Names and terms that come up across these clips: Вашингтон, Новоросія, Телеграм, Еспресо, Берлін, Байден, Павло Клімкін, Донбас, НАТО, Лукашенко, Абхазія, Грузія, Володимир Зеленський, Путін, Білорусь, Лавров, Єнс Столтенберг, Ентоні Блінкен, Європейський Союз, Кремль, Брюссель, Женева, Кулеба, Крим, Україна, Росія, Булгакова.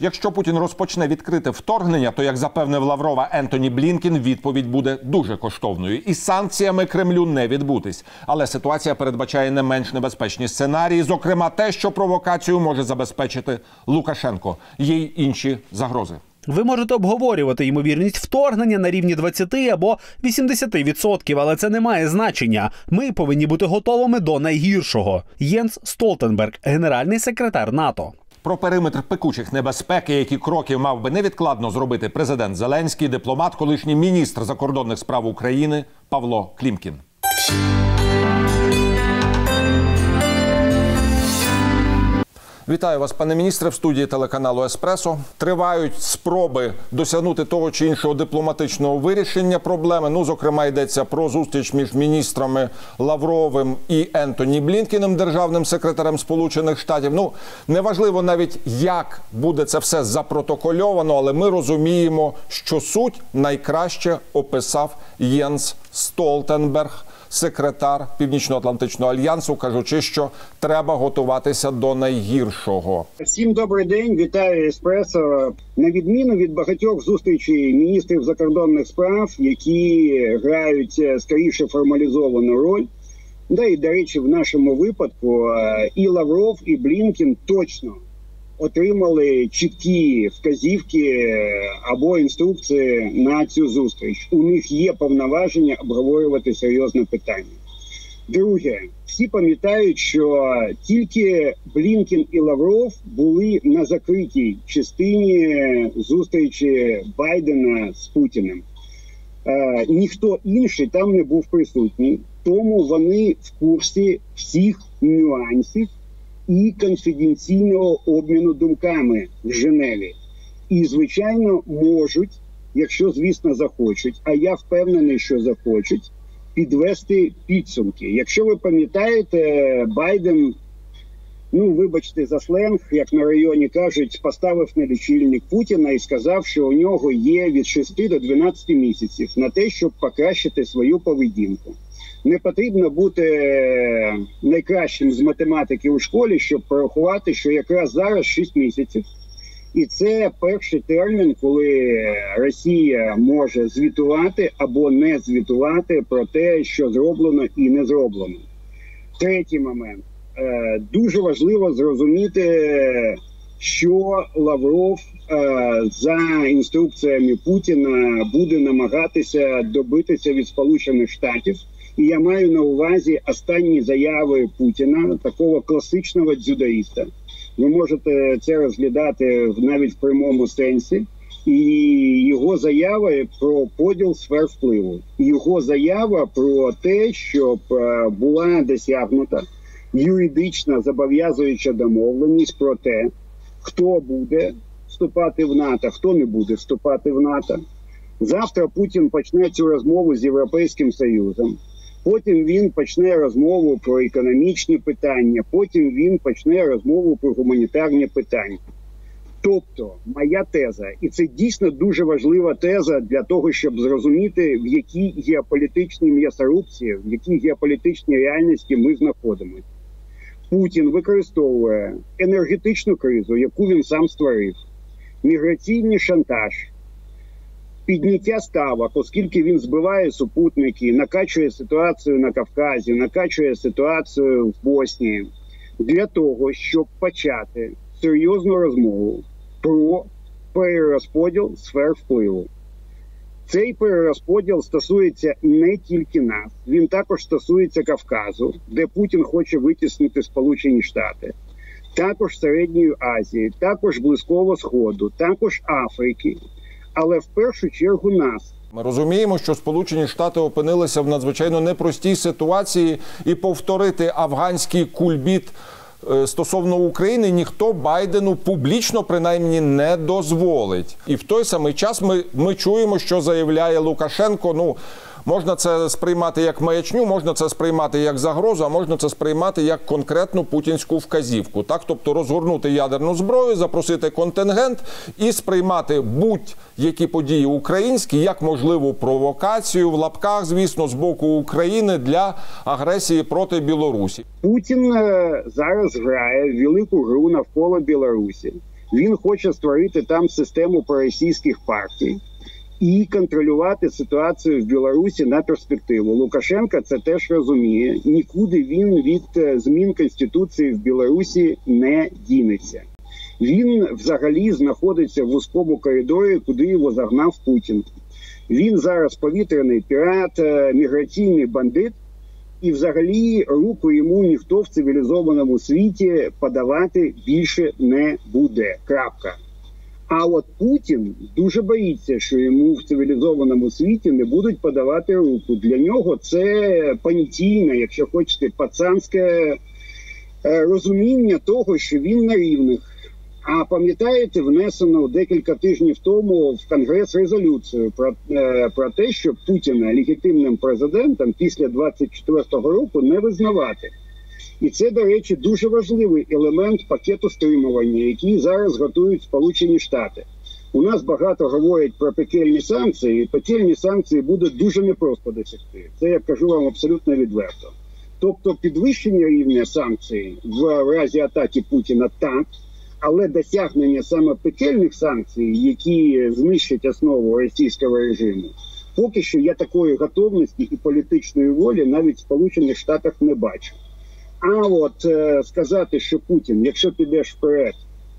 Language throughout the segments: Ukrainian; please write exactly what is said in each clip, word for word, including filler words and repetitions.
Якщо Путін розпочне відкрите вторгнення, то, як запевнив Лаврова Ентоні Блінкен, відповідь буде дуже коштовною. І санкціями Кремлю не відбутись. Але ситуація передбачає не менш небезпечні сценарії, зокрема те, що провокацію може забезпечити Лукашенко. Є й інші загрози. Ви можете обговорювати ймовірність вторгнення на рівні двадцяти або вісімдесяти відсотків, але це не має значення. Ми повинні бути готовими до найгіршого. Єнс Столтенберг, генеральний секретар НАТО. Про периметр пекучих небезпек, які кроки мав би невідкладно зробити президент Зеленський, дипломат, колишній міністр закордонних справ України Павло Клімкін. Вітаю вас, пане міністре, в студії телеканалу «Еспресо». Тривають спроби досягнути того чи іншого дипломатичного вирішення проблеми. Ну, зокрема, йдеться про зустріч між міністрами Лавровим і Ентоні Блінкеном, державним секретарем Сполучених Штатів. Ну, неважливо навіть, як буде це все запротокольовано, але ми розуміємо, що суть найкраще описав Єнс Столтенберг, секретар Північно-Атлантичного альянсу, кажучи, що треба готуватися до найгіршого. Всім добрий день, вітаю «Еспресо». На відміну від багатьох зустрічей міністрів закордонних справ, які грають скоріше формалізовану роль, да і, до речі, в нашому випадку і Лавров, і Блінкен точно отримали чіткі вказівки або інструкції на цю зустріч. У них є повноваження обговорювати серйозне питання. Друге, всі пам'ятають, що тільки Блінкен і Лавров були на закритій частині зустрічі Байдена з Путіним. Е, ніхто інший там не був присутній, тому вони в курсі всіх нюансів і конфіденційного обміну думками в Женеві. І, звичайно, можуть, якщо, звісно, захочуть, а я впевнений, що захочуть, підвести підсумки. Якщо ви пам'ятаєте, Байден, ну, вибачте за сленг, як на районі кажуть, поставив на лічильник Путіна і сказав, що у нього є від шести до дванадцяти місяців на те, щоб покращити свою поведінку. Не потрібно бути найкращим з математики у школі, щоб порахувати, що якраз зараз шість місяців. І це перший термін, коли Росія може звітувати або не звітувати про те, що зроблено і не зроблено. Третій момент. Дуже важливо зрозуміти, що Лавров за інструкціями Путіна буде намагатися добитися від Сполучених Штатів. І я маю на увазі останні заяви Путіна, такого класичного дзюдоїста. Ви можете це розглядати навіть в прямому сенсі. І його заяви про поділ сфер впливу. Його заява про те, щоб була досягнута юридична зобов'язуюча домовленість про те, хто буде вступати в НАТО, хто не буде вступати в НАТО. Завтра Путін почне цю розмову з Європейським Союзом. Потім він почне розмову про економічні питання, потім він почне розмову про гуманітарні питання. Тобто, моя теза, і це дійсно дуже важлива теза для того, щоб зрозуміти, в якій геополітичній м'ясорубці, в якій геополітичній реальності ми знаходимося. Путін використовує енергетичну кризу, яку він сам створив, міграційний шантаж, підняття ставок, оскільки він збиває супутники, накачує ситуацію на Кавказі, накачує ситуацію в Боснії, для того, щоб почати серйозну розмову про перерозподіл сфер впливу. Цей перерозподіл стосується не тільки нас, він також стосується Кавказу, де Путін хоче витіснити Сполучені Штати, також Середньої Азії, також Близького Сходу, також Африки. Але в першу чергу нас. Ми розуміємо, що Сполучені Штати опинилися в надзвичайно непростій ситуації, і повторити афганський кульбіт стосовно України ніхто Байдену публічно, принаймні, не дозволить. І в той самий час ми, ми чуємо, що заявляє Лукашенко. Ну, можна це сприймати як маячню, можна це сприймати як загрозу, а можна це сприймати як конкретну путінську вказівку. Так? Тобто розгорнути ядерну зброю, запросити контингент і сприймати будь-які події українські як можливу провокацію, в лапках, звісно, з боку України для агресії проти Білорусі. Путін зараз грає велику гру навколо Білорусі. Він хоче створити там систему проросійських партій і контролювати ситуацію в Білорусі на перспективу. Лукашенко це теж розуміє. Нікуди він від змін Конституції в Білорусі не дінеться. Він взагалі знаходиться в вузькому коридорі, куди його загнав Путін. Він зараз повітряний пірат, міграційний бандит, і взагалі руку йому ніхто в цивілізованому світі подавати більше не буде. Крапка. А от Путін дуже боїться, що йому в цивілізованому світі не будуть подавати руку. Для нього це понятійне, якщо хочете, пацанське розуміння того, що він на рівних. А пам'ятаєте, внесено декілька тижнів тому в Конгрес резолюцію про, про те, що Путіна легітимним президентом після двадцять четвертого року не визнавати. І це, до речі, дуже важливий елемент пакету стримування, який зараз готують Сполучені Штати. У нас багато говорять про пекельні санкції, і пекельні санкції буде дуже непросто досягти. Це я кажу вам абсолютно відверто. Тобто підвищення рівня санкцій в разі атаки Путіна так, але досягнення саме пекельних санкцій, які знищать основу російського режиму, поки що я такої готовності і політичної волі навіть в Сполучених Штатах не бачу. А от е, сказати, що Путін, якщо підеш вперед,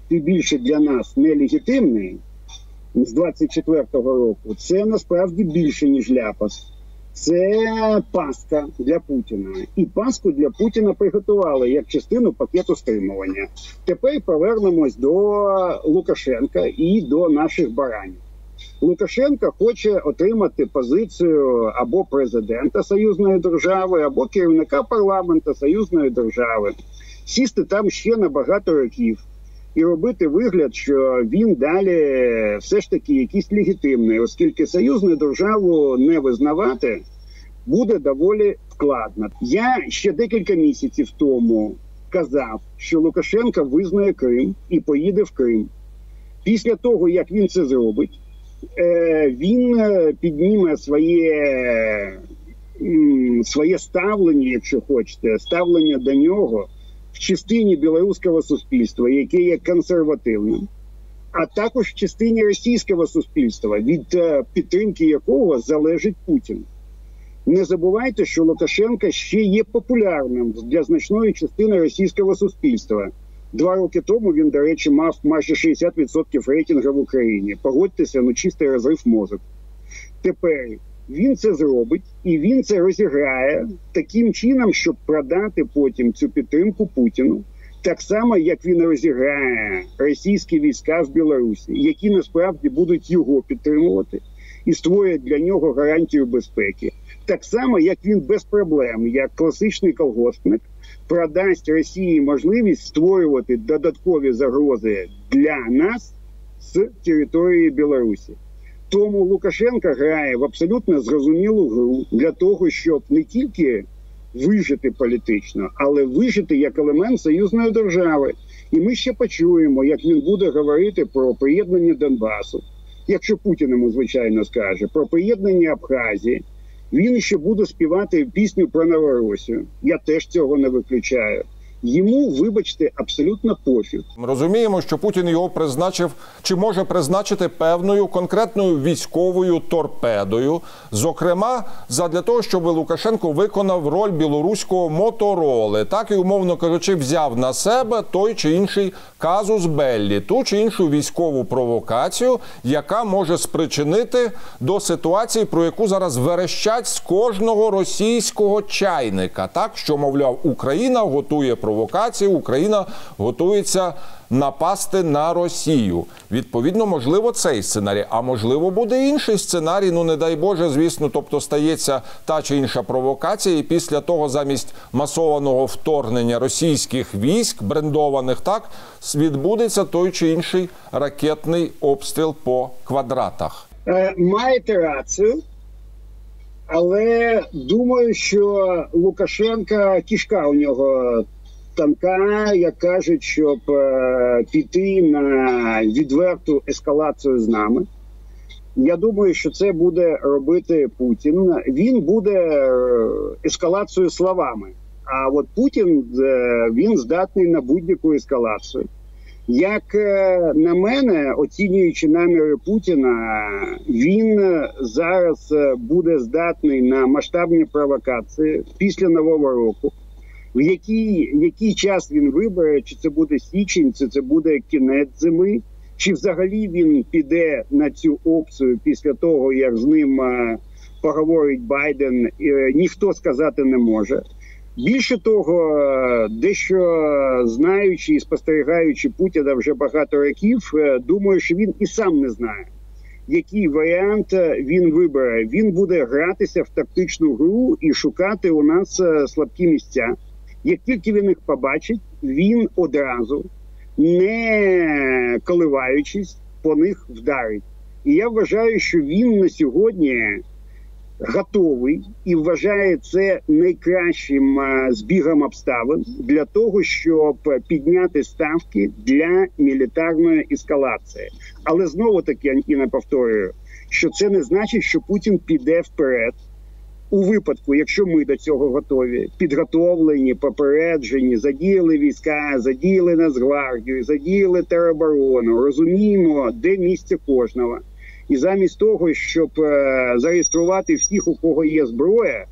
ти більше для нас не легітимний з двадцять четвертого року, це насправді більше, ніж ляпас. Це пастка для Путіна. І пастку для Путіна приготували як частину пакету стримування. Тепер повернемось до Лукашенка і до наших баранів. Лукашенко хоче отримати позицію або президента союзної держави, або керівника парламенту союзної держави. Сісти там ще на багато років і робити вигляд, що він далі все ж таки якийсь легітимний, оскільки союзну державу не визнавати буде доволі складно. Я ще декілька місяців тому казав, що Лукашенко визнає Крим і поїде в Крим. Після того, як він це зробить, він підніме своє, своє ставлення, якщо хочете, ставлення до нього в частині білоруського суспільства, яке є консервативним, а також в частині російського суспільства, від підтримки якого залежить Путін. Не забувайте, що Лукашенко ще є популярним для значної частини російського суспільства. Два роки тому він, до речі, мав майже шістдесят відсотків рейтингу в Україні. Погодьтеся, ну чистий розрив мозок. Тепер він це зробить, і він це розіграє таким чином, щоб продати потім цю підтримку Путіну. Так само, як він розіграє російські війська в Білорусі, які насправді будуть його підтримувати і створять для нього гарантію безпеки. Так само, як він без проблем, як класичний колгоспник, продасть Росії можливість створювати додаткові загрози для нас з території Білорусі. Тому Лукашенко грає в абсолютно зрозумілу гру для того, щоб не тільки вижити політично, але вижити як елемент союзної держави. І ми ще почуємо, як він буде говорити про приєднання Донбасу, якщо Путін йому, звичайно, скаже, про приєднання Абхазії. Він ще буде співати пісню про Новоросію. Я теж цього не виключаю. Йому, вибачте, абсолютно пофіг. Ми розуміємо, що Путін його призначив, чи може призначити певною конкретною військовою торпедою. Зокрема, задля того, щоб Лукашенко виконав роль білоруського мотороли. Так і, умовно кажучи, взяв на себе той чи інший казус Беллі, ту чи іншу військову провокацію, яка може спричинити до ситуації, про яку зараз верещать з кожного російського чайника. Так, що, мовляв, Україна готує провокації, Україна готується напасти на Росію. Відповідно, можливо, цей сценарій, а можливо, буде інший сценарій, ну, не дай Боже, звісно, тобто стається та чи інша провокація, і після того замість масованого вторгнення російських військ, брендованих так, відбудеться той чи інший ракетний обстріл по квадратах. Маєте рацію. Але думаю, що Лукашенка, кішка у нього танка, як кажуть, щоб е, піти на відверту ескалацію з нами. Я думаю, що це буде робити Путін. Він буде ескалацію словами. А от Путін, е, він здатний на будь-яку ескалацію. Як на мене, оцінюючи наміри Путіна, він зараз буде здатний на масштабні провокації після Нового року. В який, який час він вибере, чи це буде січень, чи це буде кінець зими, чи взагалі він піде на цю опцію після того, як з ним поговорить Байден, ніхто сказати не може. Більше того, дещо знаючи і спостерігаючи Путіна вже багато років, думаю, що він і сам не знає, який варіант він вибере. Він буде гратися в тактичну гру і шукати у нас слабкі місця. Як тільки він їх побачить, він одразу, не коливаючись, по них вдарить. І я вважаю, що він на сьогодні готовий і вважає це найкращим збігом обставин для того, щоб підняти ставки для мілітарної ескалації. Але знову-таки, і не повторюю, що це не значить, що Путін піде вперед. У випадку, якщо ми до цього готові, підготовлені, попереджені, задіяли війська, задіяли Нацгвардію, задіяли тероборону, розуміємо, де місце кожного. І замість того, щоб зареєструвати всіх, у кого є зброя,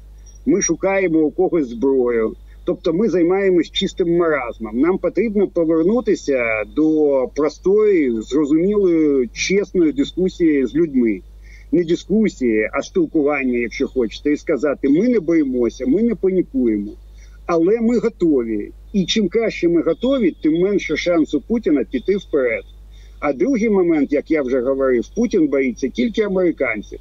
ми шукаємо у когось зброю. Тобто ми займаємось чистим маразмом. Нам потрібно повернутися до простої, зрозумілої, чесної дискусії з людьми. Не дискусії, а спілкування, якщо хочете, і сказати, ми не боїмося, ми не панікуємо, але ми готові. І чим краще ми готові, тим менше шансу Путіна піти вперед. А другий момент, як я вже говорив, Путін боїться тільки американців.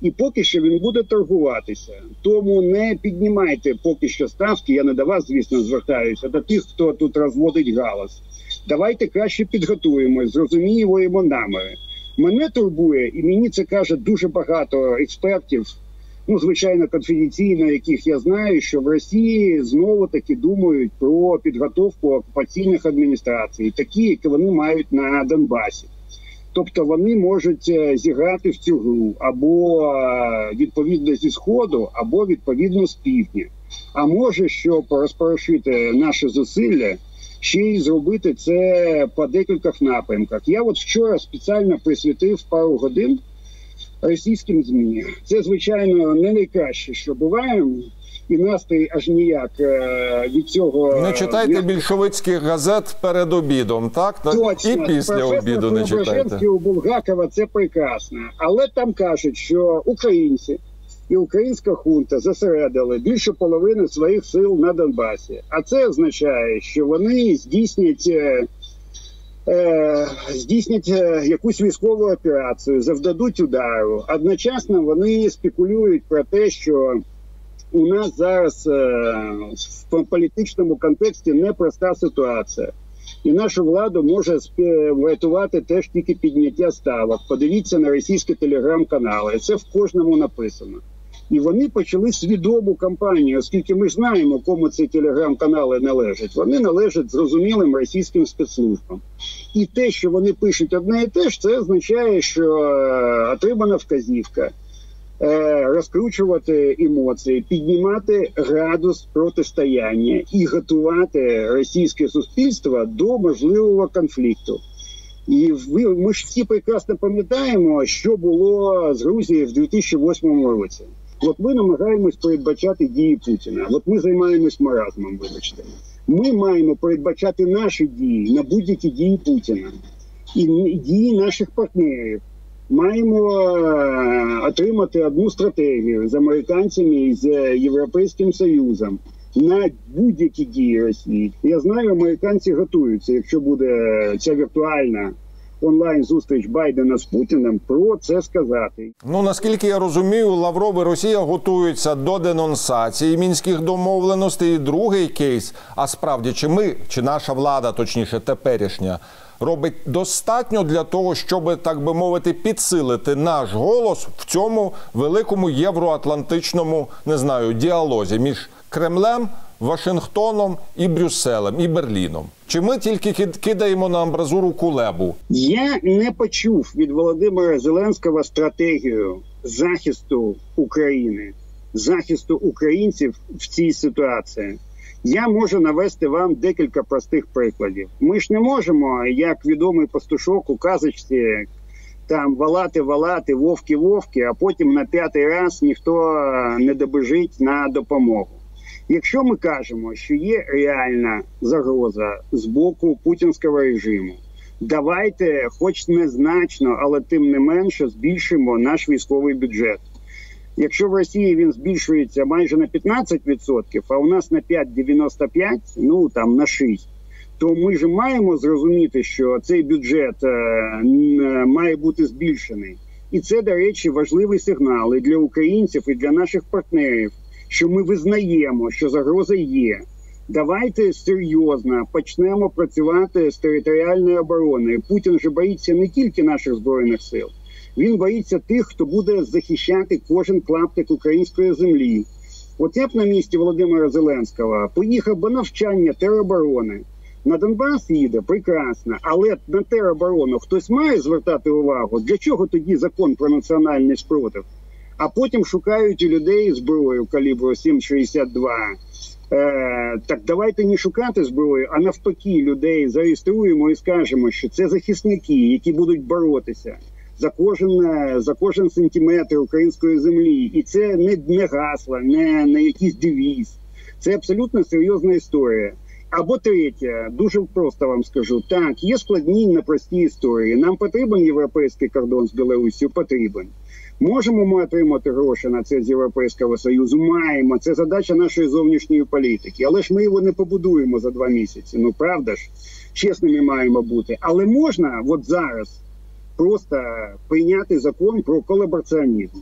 І поки що він буде торгуватися. Тому не піднімайте поки що ставки, я не до вас, звісно, звертаюся, до тих, хто тут розводить галас. Давайте краще підготуємось, зрозуміємо наміри. Мене турбує, і мені це каже дуже багато експертів, ну, звичайно, конфіденційно, яких я знаю, що в Росії знову-таки думають про підготовку окупаційних адміністрацій, такі, які вони мають на Донбасі. Тобто вони можуть зіграти в цю гру або відповідно зі Сходу, або відповідно з Півдня. А може, щоб розпорошити наші зусилля, ще й зробити це по декількох напрямках. Я от вчора спеціально присвятив пару годин російським ЗМІ. Це, звичайно, не найкраще, що буває, і настрій аж ніяк від цього... Не читайте більшовицьких газет перед обідом, так? Точно. І після обіду не читайте. Преображенський у Булгакова – це прекрасно. Але там кажуть, що українці і українська хунта зосередили більше половини своїх сил на Донбасі. А це означає, що вони здійснять, е, здійснять якусь військову операцію, завдадуть удару. Одночасно вони спекулюють про те, що у нас зараз е, в політичному контексті непроста ситуація. І нашу владу може врятувати теж тільки підняття ставок. Подивіться на російські телеграм-канали. Це в кожному написано. І вони почали свідому кампанію, оскільки ми знаємо, кому ці телеграм-канали належать. Вони належать зрозумілим російським спецслужбам. І те, що вони пишуть одне і те ж, це означає, що отримана вказівка розкручувати емоції, піднімати градус протистояння і готувати російське суспільство до можливого конфлікту. І ми ж всі прекрасно пам'ятаємо, що було з Грузією в дві тисячі восьмому році. От ми намагаємось передбачати дії Путіна. От ми займаємось маразмом, вибачте. Ми маємо передбачати наші дії на будь-які дії Путіна і дії наших партнерів. Маємо отримати одну стратегію з американцями і з Європейським Союзом на будь-які дії Росії. Я знаю, американці готуються, якщо буде ця віртуальна онлайн-зустріч Байдена з Путіним, про це сказати. Ну, наскільки я розумію, Лавров і Росія готуються до денонсації мінських домовленостей. І другий кейс, а справді, чи ми, чи наша влада, точніше, теперішня, робить достатньо для того, щоб, так би мовити, підсилити наш голос в цьому великому євроатлантичному, не знаю, діалозі між Кремлем, Вашингтоном і Брюсселем, і Берліном? Чи ми тільки кидаємо на амбразуру кулебу? Я не почув від Володимира Зеленського стратегію захисту України, захисту українців в цій ситуації. Я можу навести вам декілька простих прикладів. Ми ж не можемо, як відомий пастушок у казочці, там валати-валати, вовки-вовки, а потім на п'ятий раз ніхто не добіжить на допомогу. Якщо ми кажемо, що є реальна загроза з боку путінського режиму, давайте, хоч незначно, але тим не менше, збільшимо наш військовий бюджет. Якщо в Росії він збільшується майже на п'ятнадцять відсотків, а у нас на п'ять цілих дев'яносто п'ять сотих, ну там на шість відсотків, то ми ж маємо зрозуміти, що цей бюджет е, має бути збільшений. І це, до речі, важливий сигнал і для українців, і для наших партнерів, що ми визнаємо, що загроза є. Давайте серйозно почнемо працювати з територіальною обороною. Путін же боїться не тільки наших збройних сил, він боїться тих, хто буде захищати кожен клаптик української землі. От я б на місці Володимира Зеленського поїхав би навчання тероборони. На Донбас їде, прекрасно, але на тероборону хтось має звертати увагу, для чого тоді закон про національний спротив? А потім шукають у людей зброю калібру сім шістдесят два. Е, так давайте не шукати зброю, а навпаки людей зареєструємо і скажемо, що це захисники, які будуть боротися за кожен, за кожен сантиметр української землі. І це не, не гасло, не, не якийсь девіз. Це абсолютно серйозна історія. Або третє, дуже просто вам скажу, так, є складні непрості історії. Нам потрібен європейський кордон з Білоруссю? Потрібен. Можемо ми отримати гроші на це з Європейського Союзу? Маємо. Це задача нашої зовнішньої політики. Але ж ми його не побудуємо за два місяці. Ну, правда ж? Чесними маємо бути. Але можна от зараз просто прийняти закон про колабораціонізм.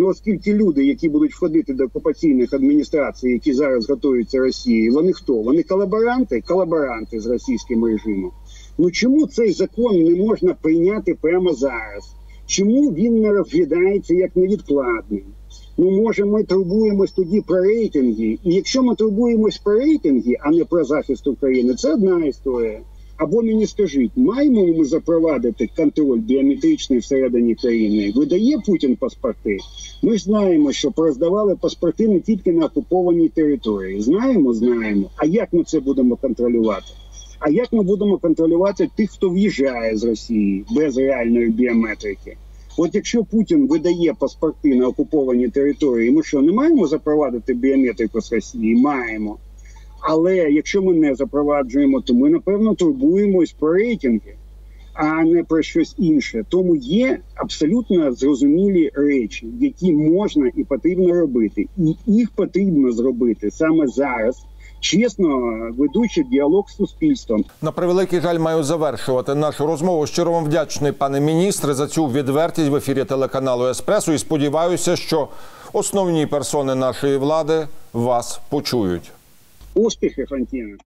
Ну, оскільки люди, які будуть входити до окупаційних адміністрацій, які зараз готуються Росії, вони хто? Вони колаборанти? Колаборанти з російським режимом. Ну, чому цей закон не можна прийняти прямо зараз? Чому він не розглядається як невідкладний? Ну, може, ми турбуємось тоді про рейтинги? І якщо ми турбуємось про рейтинги, а не про захист України, це одна історія. Або мені скажіть, маємо ми запровадити контроль біометричний всередині країни? Видає Путін паспорти? Ми ж знаємо, що пороздавали паспорти не тільки на окупованій території. Знаємо? Знаємо. А як ми це будемо контролювати? А як ми будемо контролювати тих, хто в'їжджає з Росії без реальної біометрики? От якщо Путін видає паспорти на окупованій території, ми що, не маємо запровадити біометрику з Росії? Маємо. Але якщо ми не запроваджуємо, то ми, напевно, турбуємось про рейтинги, а не про щось інше. Тому є абсолютно зрозумілі речі, які можна і потрібно робити. І їх потрібно зробити саме зараз, чесно ведучи діалог з суспільством. На превеликий жаль, маю завершувати нашу розмову. Щиро вам вдячний, пане міністре, за цю відвертість в ефірі телеканалу «Еспресо». І сподіваюся, що основні персони нашої влади вас почують. Успіхи, Фантіна!